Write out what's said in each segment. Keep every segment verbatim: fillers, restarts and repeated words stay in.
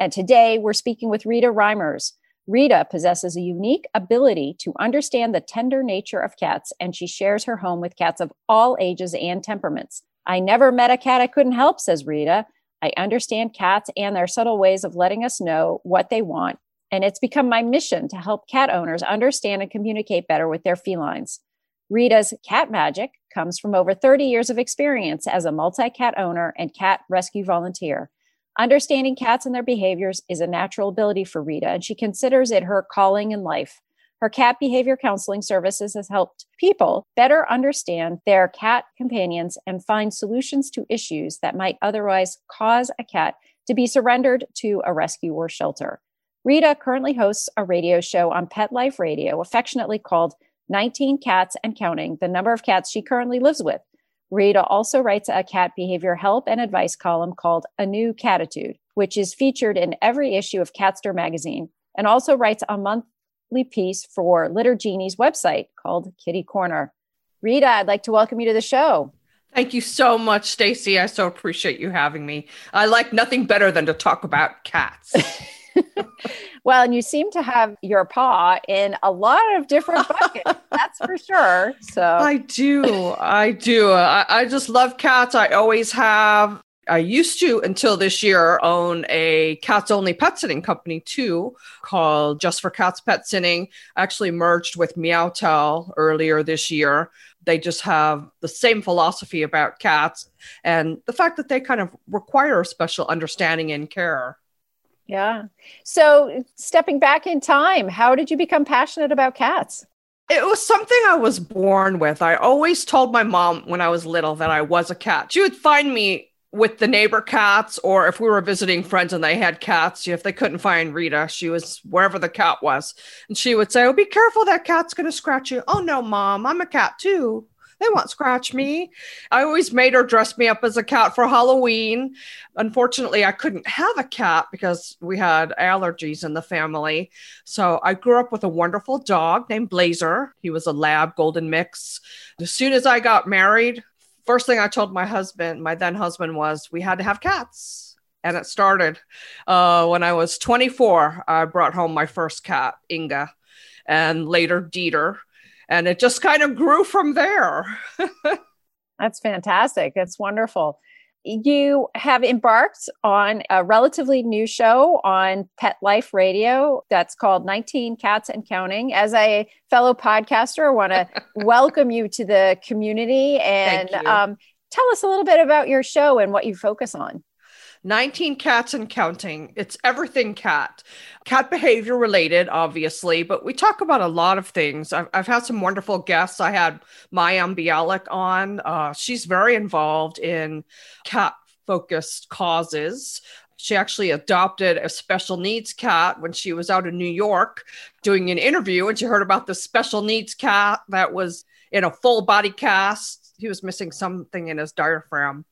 And today we're speaking with Rita Reimers. Rita possesses a unique ability to understand the tender nature of cats, and she shares her home with cats of all ages and temperaments. I never met a cat I couldn't help, says Rita. I understand cats and their subtle ways of letting us know what they want, and it's become my mission to help cat owners understand and communicate better with their felines. Rita's cat magic comes from over thirty years of experience as a multi-cat owner and cat rescue volunteer. Understanding cats and their behaviors is a natural ability for Rita, and she considers it her calling in life. Her cat behavior counseling services has helped people better understand their cat companions and find solutions to issues that might otherwise cause a cat to be surrendered to a rescue or shelter. Rita currently hosts a radio show on Pet Life Radio, affectionately called nineteen cats and counting, the number of cats she currently lives with. Rita also writes a cat behavior help and advice column called A New Catitude, which is featured in every issue of Catster Magazine, and also writes a monthly piece for Litter Genie's website called Kitty Corner. Rita, I'd like to welcome you to the show. Thank you so much, Stacey. I so appreciate you having me. I like nothing better than to talk about cats. Well, and you seem to have your paw in a lot of different buckets, that's for sure. So I do. I do. I, I just love cats. I always have. I used to, until this year, own a cats only pet sitting company too, called Just for Cats Pet Sitting. Actually merged with Meowtel earlier this year. They just have the same philosophy about cats and the fact that they kind of require a special understanding and care. Yeah. So stepping back in time, how did you become passionate about cats? It was something I was born with. I always told my mom when I was little that I was a cat. She would find me with the neighbor cats, or if we were visiting friends and they had cats, if they couldn't find Rita, she was wherever the cat was. And she would say, oh, be careful, that cat's going to scratch you. Oh, no, Mom, I'm a cat too. They won't scratch me. I always made her dress me up as a cat for Halloween. Unfortunately, I couldn't have a cat because we had allergies in the family. So I grew up with a wonderful dog named Blazer. He was a lab golden mix. As soon as I got married, first thing I told my husband, my then husband, was we had to have cats. And it started uh, when I was twenty-four. I brought home my first cat, Inga, and later Dieter. And it just kind of grew from there. That's fantastic. That's wonderful. You have embarked on a relatively new show on Pet Life Radio that's called nineteen cats and counting. As a fellow podcaster, I want to welcome you to the community and um, tell us a little bit about your show and what you focus on. nineteen cats and counting. It's everything cat. Cat behavior related, obviously, but we talk about a lot of things. I've, I've had some wonderful guests. I had Mayim Bialik on. Uh, she's very involved in cat-focused causes. She actually adopted a special needs cat when she was out in New York doing an interview, and she heard about this special needs cat that was in a full body cast. He was missing something in his diaphragm,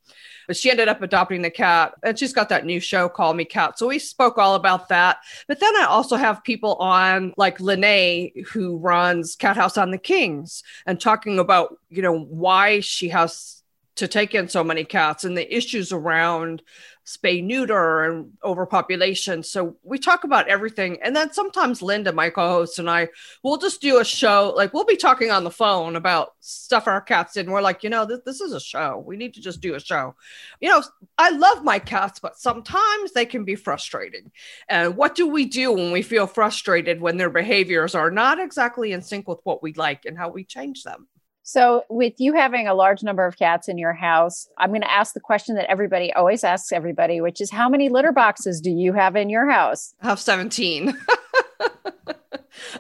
but she ended up adopting the cat, and she's got that new show, Call Me Kat. So we spoke all about that. But then I also have people on like Lene, who runs Cat House on the Kings, and talking about, you know, why she has to take in so many cats and the issues around spay neuter and overpopulation. So we talk about everything. And then sometimes Linda, my co-host, and I will just do a show. Like, we'll be talking on the phone about stuff our cats did. And we're like, you know, this, this is a show. We need to just do a show. You know, I love my cats, but sometimes they can be frustrating. And what do we do when we feel frustrated when their behaviors are not exactly in sync with what we like and how we change them? So with you having a large number of cats in your house, I'm going to ask the question that everybody always asks everybody, which is how many litter boxes do you have in your house? I have seventeen.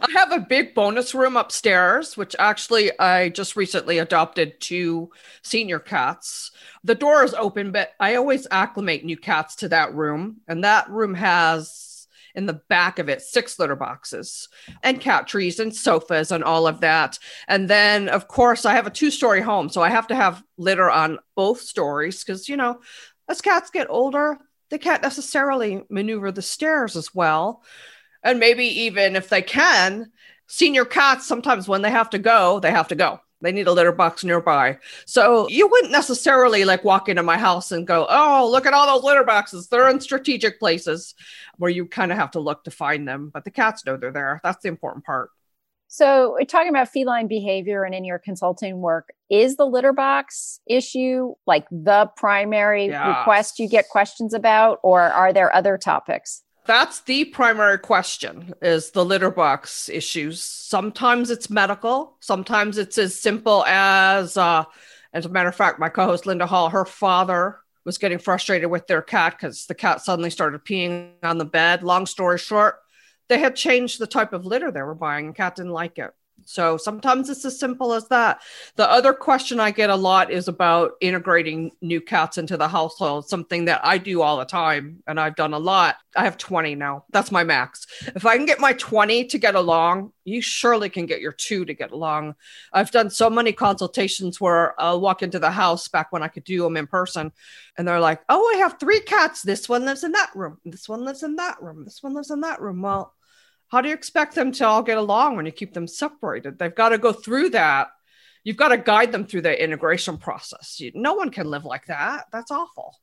I have a big bonus room upstairs, which actually I just recently adopted two senior cats. The door is open, but I always acclimate new cats to that room. And that room has, in the back of it, six litter boxes and cat trees and sofas and all of that. And then, of course, I have a two-story home, so I have to have litter on both stories because, you know, as cats get older, they can't necessarily maneuver the stairs as well. And maybe even if they can, senior cats, sometimes when they have to go, they have to go. They need a litter box nearby. So you wouldn't necessarily like walk into my house and go, oh, look at all those litter boxes. They're in strategic places where you kind of have to look to find them. But the cats know they're there. That's the important part. So talking about feline behavior and in your consulting work, is the litter box issue like the primary yeah. request you get questions about, or are there other topics? That's the primary question, is the litter box issues. Sometimes it's medical. Sometimes it's as simple as, uh, as a matter of fact, my co-host Linda Hall, her father was getting frustrated with their cat because the cat suddenly started peeing on the bed. Long story short, they had changed the type of litter they were buying, and cat didn't like it. So sometimes it's as simple as that. The other question I get a lot is about integrating new cats into the household, something that I do all the time, and I've done a lot. I have twenty now. That's my max. If I can get my twenty to get along, you surely can get your two to get along. I've done so many consultations where I'll walk into the house back when I could do them in person, and they're like, oh, I have three cats. This one lives in that room. This one lives in that room. This one lives in that room. Well, how do you expect them to all get along when you keep them separated? They've got to go through that. You've got to guide them through the integration process. You, no one can live like that. That's awful.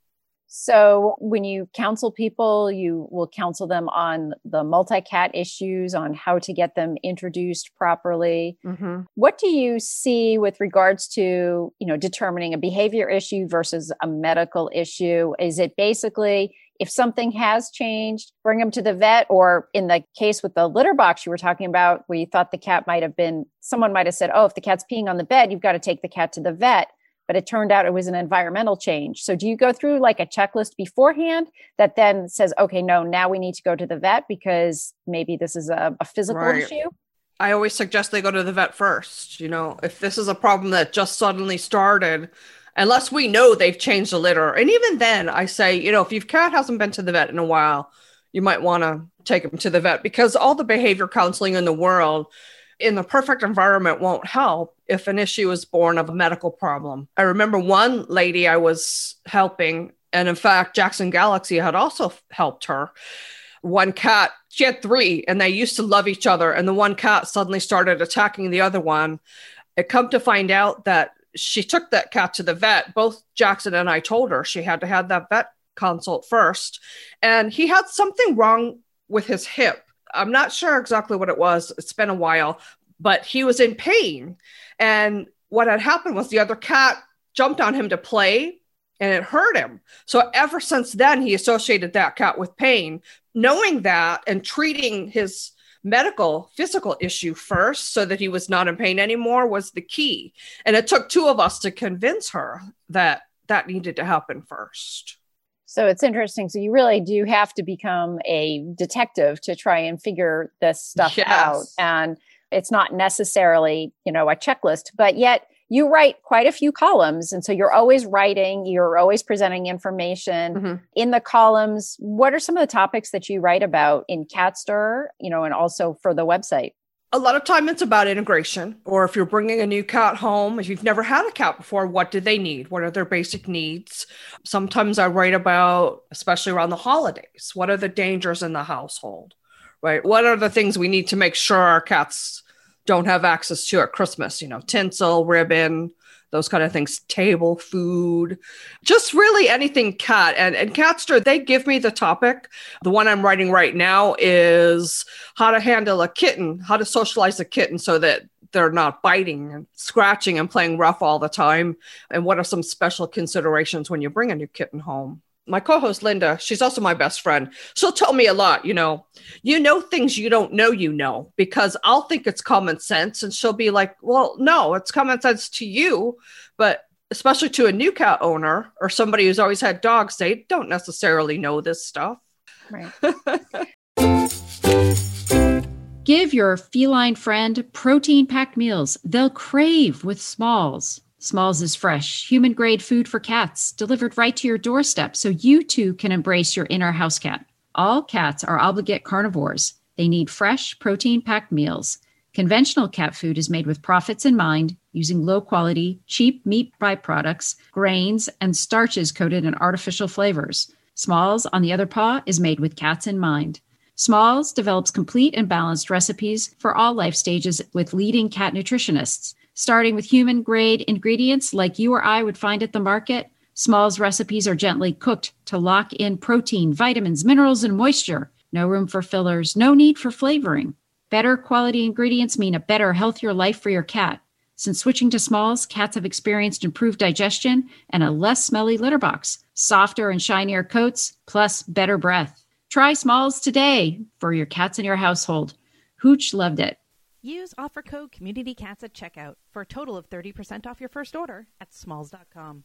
So when you counsel people, you will counsel them on the multi-cat issues, on how to get them introduced properly. Mm-hmm. What do you see with regards to, you know, determining a behavior issue versus a medical issue? Is it basically, if something has changed, bring them to the vet? Or in the case with the litter box you were talking about, where you thought the cat might have been, someone might have said, oh, if the cat's peeing on the bed, you've got to take the cat to the vet. But it turned out it was an environmental change. So do you go through like a checklist beforehand that then says, okay, no, now we need to go to the vet because maybe this is a, a physical right. issue? I always suggest they go to the vet first. You know, if this is a problem that just suddenly started, unless we know they've changed the litter. And even then I say, you know, if your cat hasn't been to the vet in a while, you might want to take them to the vet, because all the behavior counseling in the world in the perfect environment won't help if an issue is born of a medical problem. I remember one lady I was helping, and in fact, Jackson Galaxy had also helped her. One cat, she had three, and they used to love each other. And the one cat suddenly started attacking the other one. It come to find out that she took that cat to the vet. Both Jackson and I told her she had to have that vet consult first. And he had something wrong with his hip. I'm not sure exactly what it was. It's been a while, but he was in pain. And what had happened was the other cat jumped on him to play, and it hurt him. So ever since then, he associated that cat with pain. Knowing that and treating his medical, physical issue first so that he was not in pain anymore was the key. And it took two of us to convince her that that needed to happen first. So it's interesting. So you really do have to become a detective to try and figure this stuff yes. out. And it's not necessarily, you know, a checklist, but yet you write quite a few columns. And so you're always writing, you're always presenting information mm-hmm. in the columns. What are some of the topics that you write about in Catster, you know, and also for the website? A lot of time it's about integration, or if you're bringing a new cat home, if you've never had a cat before, what do they need? What are their basic needs? Sometimes I write about, especially around the holidays, what are the dangers in the household, right? What are the things we need to make sure our cats don't have access to at Christmas, you know, tinsel, ribbon, those kind of things, table, food, just really anything cat. And, and Catster, they give me the topic. The one I'm writing right now is how to handle a kitten, how to socialize a kitten so that they're not biting and scratching and playing rough all the time. And what are some special considerations when you bring a new kitten home? My co-host, Linda, she's also my best friend. She'll tell me a lot, you know, you know, things you don't know, you know, because I'll think it's common sense. And she'll be like, well, no, it's common sense to you. But especially to a new cat owner or somebody who's always had dogs, they don't necessarily know this stuff. Right. Give your feline friend protein-packed meals they'll crave with Smalls. Smalls is fresh, human-grade food for cats delivered right to your doorstep so you too can embrace your inner house cat. All cats are obligate carnivores. They need fresh, protein-packed meals. Conventional cat food is made with profits in mind, using low-quality, cheap meat byproducts, grains, and starches coated in artificial flavors. Smalls, on the other paw, is made with cats in mind. Smalls develops complete and balanced recipes for all life stages with leading cat nutritionists. Starting with human-grade ingredients like you or I would find at the market, Smalls recipes are gently cooked to lock in protein, vitamins, minerals, and moisture. No room for fillers, no need for flavoring. Better quality ingredients mean a better, healthier life for your cat. Since switching to Smalls, cats have experienced improved digestion and a less smelly litter box, softer and shinier coats, plus better breath. Try Smalls today for your cats in your household. Hooch loved it. Use offer code CommunityCats at checkout for a total of thirty percent off your first order at smalls dot com.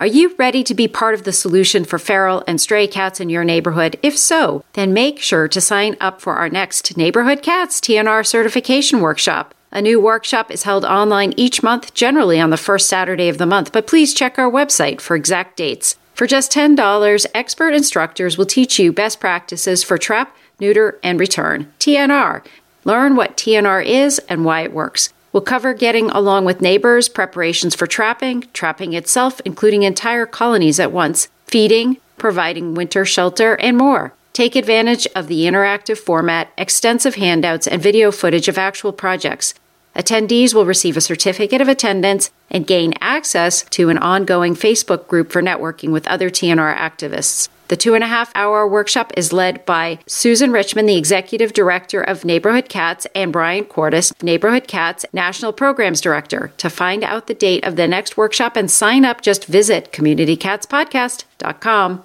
Are you ready to be part of the solution for feral and stray cats in your neighborhood? If so, then make sure to sign up for our next Neighborhood Cats T N R Certification Workshop. A new workshop is held online each month, generally on the first Saturday of the month, but please check our website for exact dates. For just ten dollars, expert instructors will teach you best practices for trap, neuter, and return. T N R. Learn what T N R is and why it works. We'll cover getting along with neighbors, preparations for trapping, trapping itself, including entire colonies at once, feeding, providing winter shelter, and more. Take advantage of the interactive format, extensive handouts, and video footage of actual projects. Attendees will receive a certificate of attendance and gain access to an ongoing Facebook group for networking with other T N R activists. The two and a half hour workshop is led by Susan Richman, the Executive Director of Neighborhood Cats, and Brian Cordes, Neighborhood Cats National Programs Director. To find out the date of the next workshop and sign up, just visit community cats podcast dot com.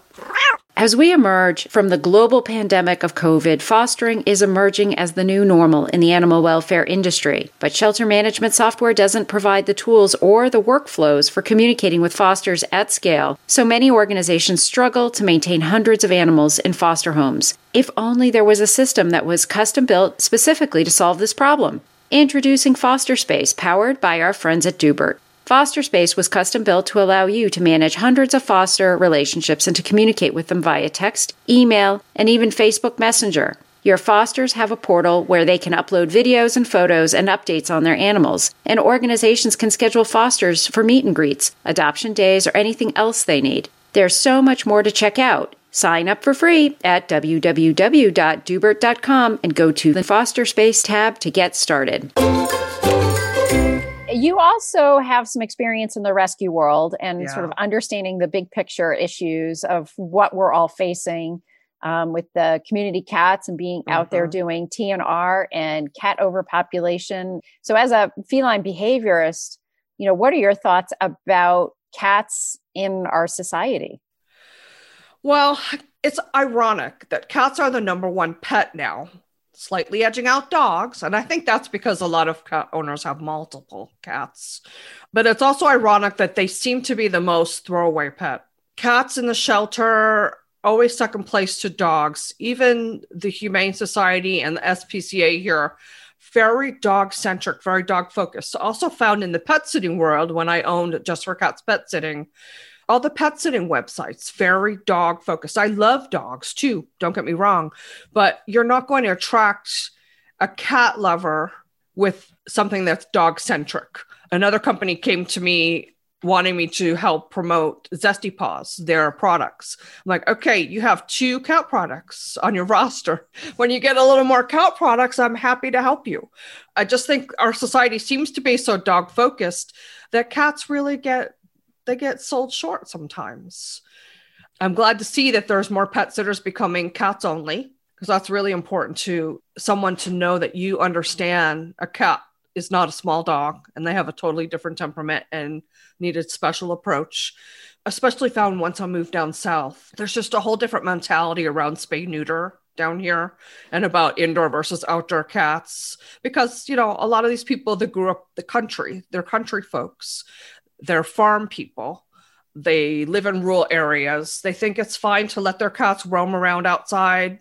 As we emerge from the global pandemic of COVID, fostering is emerging as the new normal in the animal welfare industry. But shelter management software doesn't provide the tools or the workflows for communicating with fosters at scale, so many organizations struggle to maintain hundreds of animals in foster homes. If only there was a system that was custom-built specifically to solve this problem. Introducing FosterSpace, powered by our friends at Doobert. FosterSpace was custom-built to allow you to manage hundreds of foster relationships and to communicate with them via text, email, and even Facebook Messenger. Your fosters have a portal where they can upload videos and photos and updates on their animals, and organizations can schedule fosters for meet and greets, adoption days, or anything else they need. There's so much more to check out. Sign up for free at w w w dot doobert dot com and go to the FosterSpace tab to get started. You also have some experience in the rescue world and yeah. sort of understanding the big picture issues of what we're all facing um, with the community cats and being mm-hmm. out there doing T N R and cat overpopulation. So as a feline behaviorist, you know, what are your thoughts about cats in our society? Well, it's ironic that cats are the number one pet now, slightly edging out dogs. And I think that's because a lot of cat owners have multiple cats. But it's also ironic that they seem to be the most throwaway pet. Cats in the shelter, always second place to dogs. Even the Humane Society and the S P C A here are very dog-centric, very dog-focused. Also found in the pet sitting world when I owned Just for Cats Pet Sitting, all the pet sitting websites, very dog focused. I love dogs too, don't get me wrong, but you're not going to attract a cat lover with something that's dog centric. Another company came to me wanting me to help promote Zesty Paws, their products. I'm like, okay, you have two cat products on your roster. When you get a little more cat products, I'm happy to help you. I just think our society seems to be so dog focused that cats really get they get sold short sometimes. I'm glad to see that there's more pet sitters becoming cats only, because that's really important to someone to know that you understand a cat is not a small dog and they have a totally different temperament and need a special approach, especially found once I moved down south. There's just a whole different mentality around spay neuter down here and about indoor versus outdoor cats, because, you know, a lot of these people that grew up the country, they're country folks. They're farm people. They live in rural areas. They think it's fine to let their cats roam around outside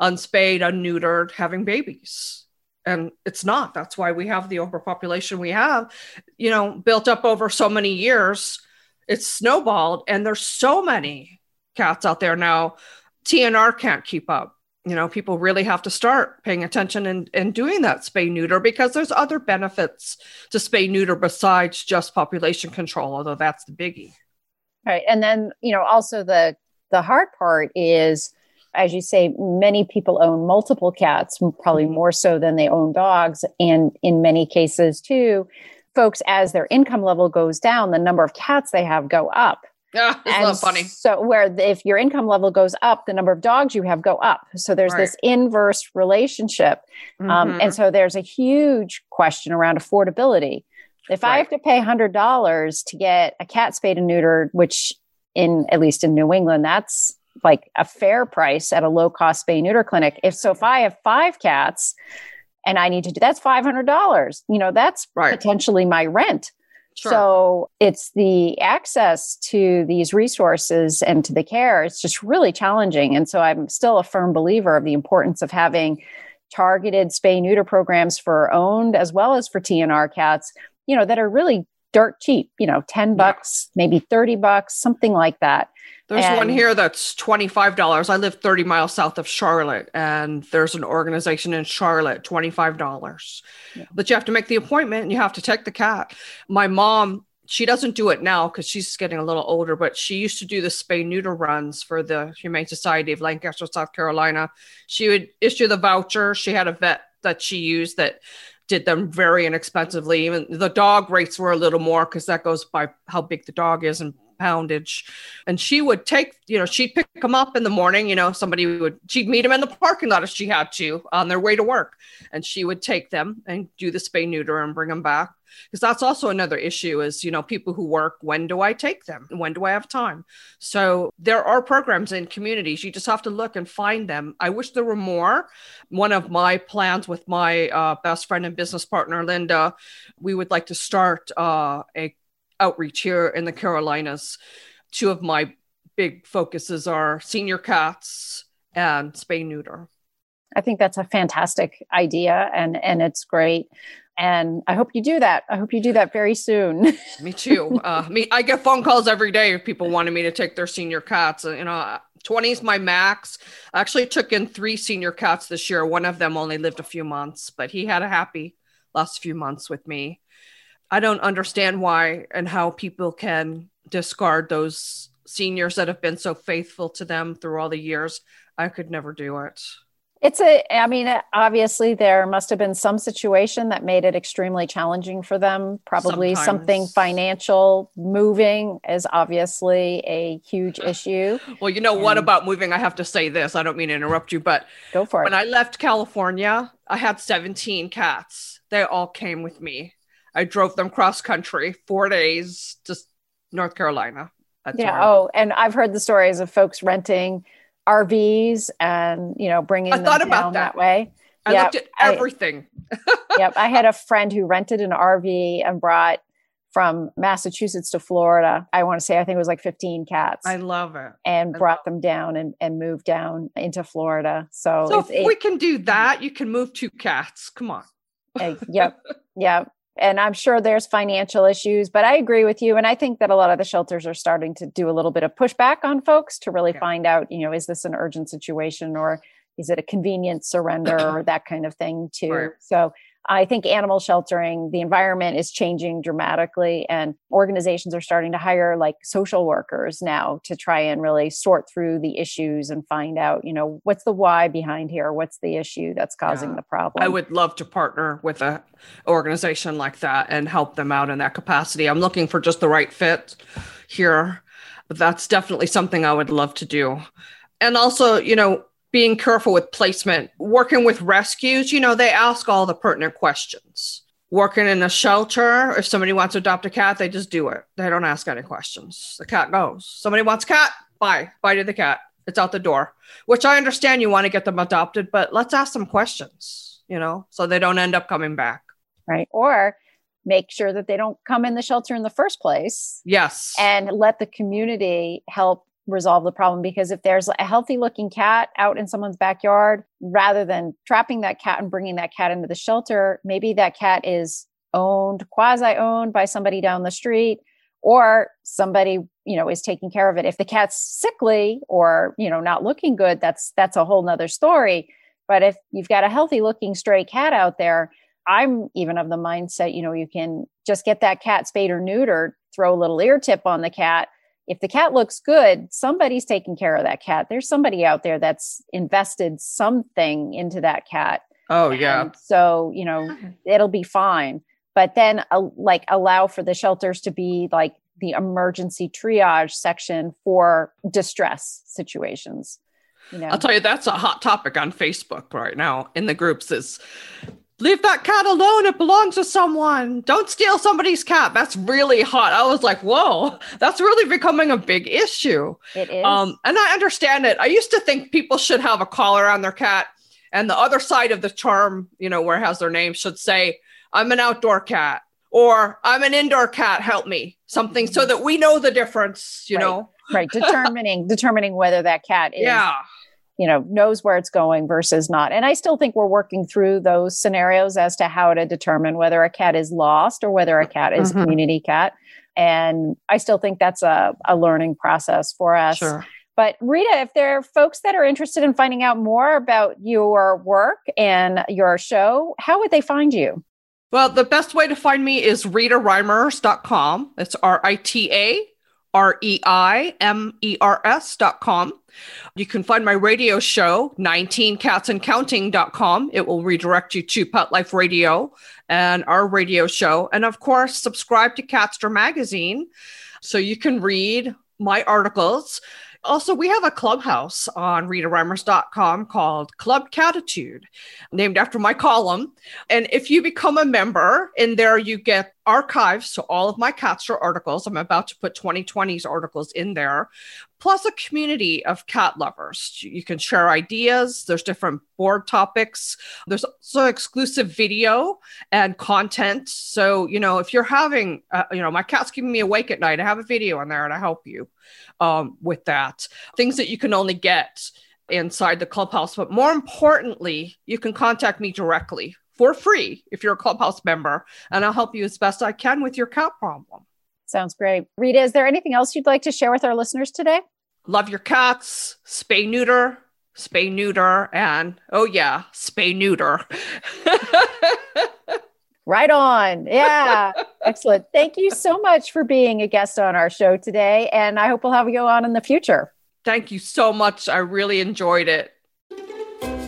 unspayed, unneutered, having babies. And it's not. That's why we have the overpopulation we have, you know, built up over so many years. It's snowballed. And there's so many cats out there now. T N R can't keep up. You know, people really have to start paying attention and, and doing that spay neuter, because there's other benefits to spay neuter besides just population control, although that's the biggie. Right. And then, you know, also the the hard part is, as you say, many people own multiple cats, probably more so than they own dogs. And in many cases, too, folks, as their income level goes down, the number of cats they have go up. Yeah, it's not funny. So where if your income level goes up, the number of dogs you have go up. So there's right. this inverse relationship. Mm-hmm. Um, and so there's a huge question around affordability. If right. I have to pay one hundred dollars to get a cat spayed and neutered, which in at least in New England, that's like a fair price at a low cost spay neuter clinic. If so, if I have five cats and I need to do that's five hundred dollars, you know, that's right. potentially my rent. Sure. So it's the access to these resources and to the care. It's just really challenging. And so I'm still a firm believer of the importance of having targeted spay neuter programs for owned as well as for T N R cats, you know, that are really dirt cheap, you know, ten bucks, yeah. maybe thirty bucks, something like that. There's and- one here that's twenty-five dollars. I live thirty miles south of Charlotte, and there's an organization in Charlotte, twenty-five dollars. Yeah. But you have to make the appointment and you have to take the cat. My mom, she doesn't do it now because she's getting a little older, but she used to do the spay neuter runs for the Humane Society of Lancaster, South Carolina. She would issue the voucher. She had a vet that she used that did them very inexpensively. Even the dog rates were a little more because that goes by how big the dog is and poundage. And she would take, you know, she'd pick them up in the morning, you know, somebody would, she'd meet them in the parking lot if she had to on their way to work. And she would take them and do the spay neuter and bring them back. Because that's also another issue is, you know, people who work, when do I take them? When do I have time? So there are programs in communities. You just have to look and find them. I wish there were more. One of my plans with my uh, best friend and business partner, Linda, we would like to start uh, a outreach here in the Carolinas. Two of my big focuses are senior cats and spay neuter. I think that's a fantastic idea, and, and it's great. And I hope you do that. I hope you do that very soon. Me too. Uh, me, I get phone calls every day of people wanting me to take their senior cats. You know, twenty is my max. I actually took in three senior cats this year. One of them only lived a few months, but he had a happy last few months with me. I don't understand why and how people can discard those seniors that have been so faithful to them through all the years. I could never do it. It's a, I mean, obviously there must have been some situation that made it extremely challenging for them. Probably Sometimes. Something financial. Moving is obviously a huge issue. Well, you know and what about moving? I have to say this. I don't mean to interrupt you, but go for it. When I left California, I had seventeen cats. They all came with me. I drove them cross country four days to North Carolina. That's yeah. Horrible. Oh, and I've heard the stories of folks renting R Vs and, you know, bringing I them thought down about that. that way. I yep. looked at everything. I, yep. I had a friend who rented an R V and brought from Massachusetts to Florida. I want to say, I think it was like fifteen cats. I love it. And I brought them down and, and moved down into Florida. So, so if it, we can do that, you can move two cats. Come on. Uh, yep. Yep. And I'm sure there's financial issues, but I agree with you. And I think that a lot of the shelters are starting to do a little bit of pushback on folks to really yeah. find out, you know, is this an urgent situation or is it a convenient surrender or that kind of thing too? Right. So I think animal sheltering, the environment is changing dramatically, and organizations are starting to hire like social workers now to try and really sort through the issues and find out, you know, what's the why behind here? What's the issue that's causing yeah. the problem? I would love to partner with a organization like that and help them out in that capacity. I'm looking for just the right fit here, but that's definitely something I would love to do. And also, you know, being careful with placement, working with rescues, you know, they ask all the pertinent questions. Working in a shelter, if somebody wants to adopt a cat, they just do it. They don't ask any questions. The cat goes. Somebody wants a cat, bye. Bye to the cat. It's out the door, which I understand you want to get them adopted, but let's ask them questions, you know, so they don't end up coming back. Right. Or make sure that they don't come in the shelter in the first place. Yes. And let the community help resolve the problem, because if there's a healthy looking cat out in someone's backyard, rather than trapping that cat and bringing that cat into the shelter, maybe that cat is owned, quasi owned by somebody down the street, or somebody, you know, is taking care of it. If the cat's sickly or, you know, not looking good, that's, that's a whole nother story. But if you've got a healthy looking stray cat out there, I'm even of the mindset, you know, you can just get that cat spayed or neutered, throw a little ear tip on the cat. If the cat looks good, somebody's taking care of that cat. There's somebody out there that's invested something into that cat. Oh, yeah. And so, you know, it'll be fine. But then uh, like allow for the shelters to be like the emergency triage section for distress situations. You know? I'll tell you, that's a hot topic on Facebook right now in the groups is leave that cat alone. It belongs to someone. Don't steal somebody's cat. That's really hot. I was like, whoa, that's really becoming a big issue. It is. Um, and I understand it. I used to think people should have a collar on their cat, and the other side of the charm, you know, where it has their name, should say, I'm an outdoor cat, or I'm an indoor cat. Help me, something, so that we know the difference, you right. know? Right. Determining, determining whether that cat is, yeah. you know, knows where it's going versus not. And I still think we're working through those scenarios as to how to determine whether a cat is lost or whether a cat is mm-hmm. a community cat. And I still think that's a, a learning process for us. Sure. But Rita, if there are folks that are interested in finding out more about your work and your show, how would they find you? Well, the best way to find me is rita reimers dot com. It's R I T A R E I M E R S dot com. You can find my radio show, nineteen cats and counting dot com. It will redirect you to Pet Life Radio and our radio show. And of course, subscribe to Catster Magazine so you can read my articles. Also, we have a clubhouse on rita reimers dot com called Club Catitude, named after my column. And if you become a member in there, you get archives to all of my Catster articles. I'm about to put twenty twenty's articles in there, plus a community of cat lovers. You can share ideas. There's different board topics. There's also exclusive video and content. So, you know, if you're having, uh, you know, my cat's keeping me awake at night, I have a video in there and I help you um, with that. Things that you can only get inside the clubhouse. But more importantly, you can contact me directly for free if you're a clubhouse member, and I'll help you as best I can with your cat problem. Sounds great. Rita, is there anything else you'd like to share with our listeners today? Love your cats, spay neuter, spay neuter, and oh yeah, spay neuter. Right on. Yeah. Excellent. Thank you so much for being a guest on our show today. And I hope we'll have you on in the future. Thank you so much. I really enjoyed it.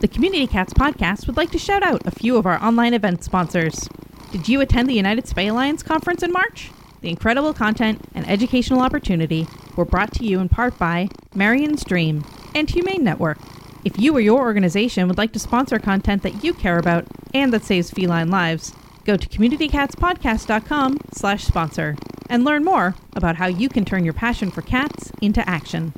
The Community Cats Podcast would like to shout out a few of our online event sponsors. Did you attend the United Spay Alliance conference in March? The incredible content and educational opportunity were brought to you in part by Marion's Dream and Humane Network. If you or your organization would like to sponsor content that you care about and that saves feline lives, go to community cats podcast dot com slash sponsor and learn more about how you can turn your passion for cats into action.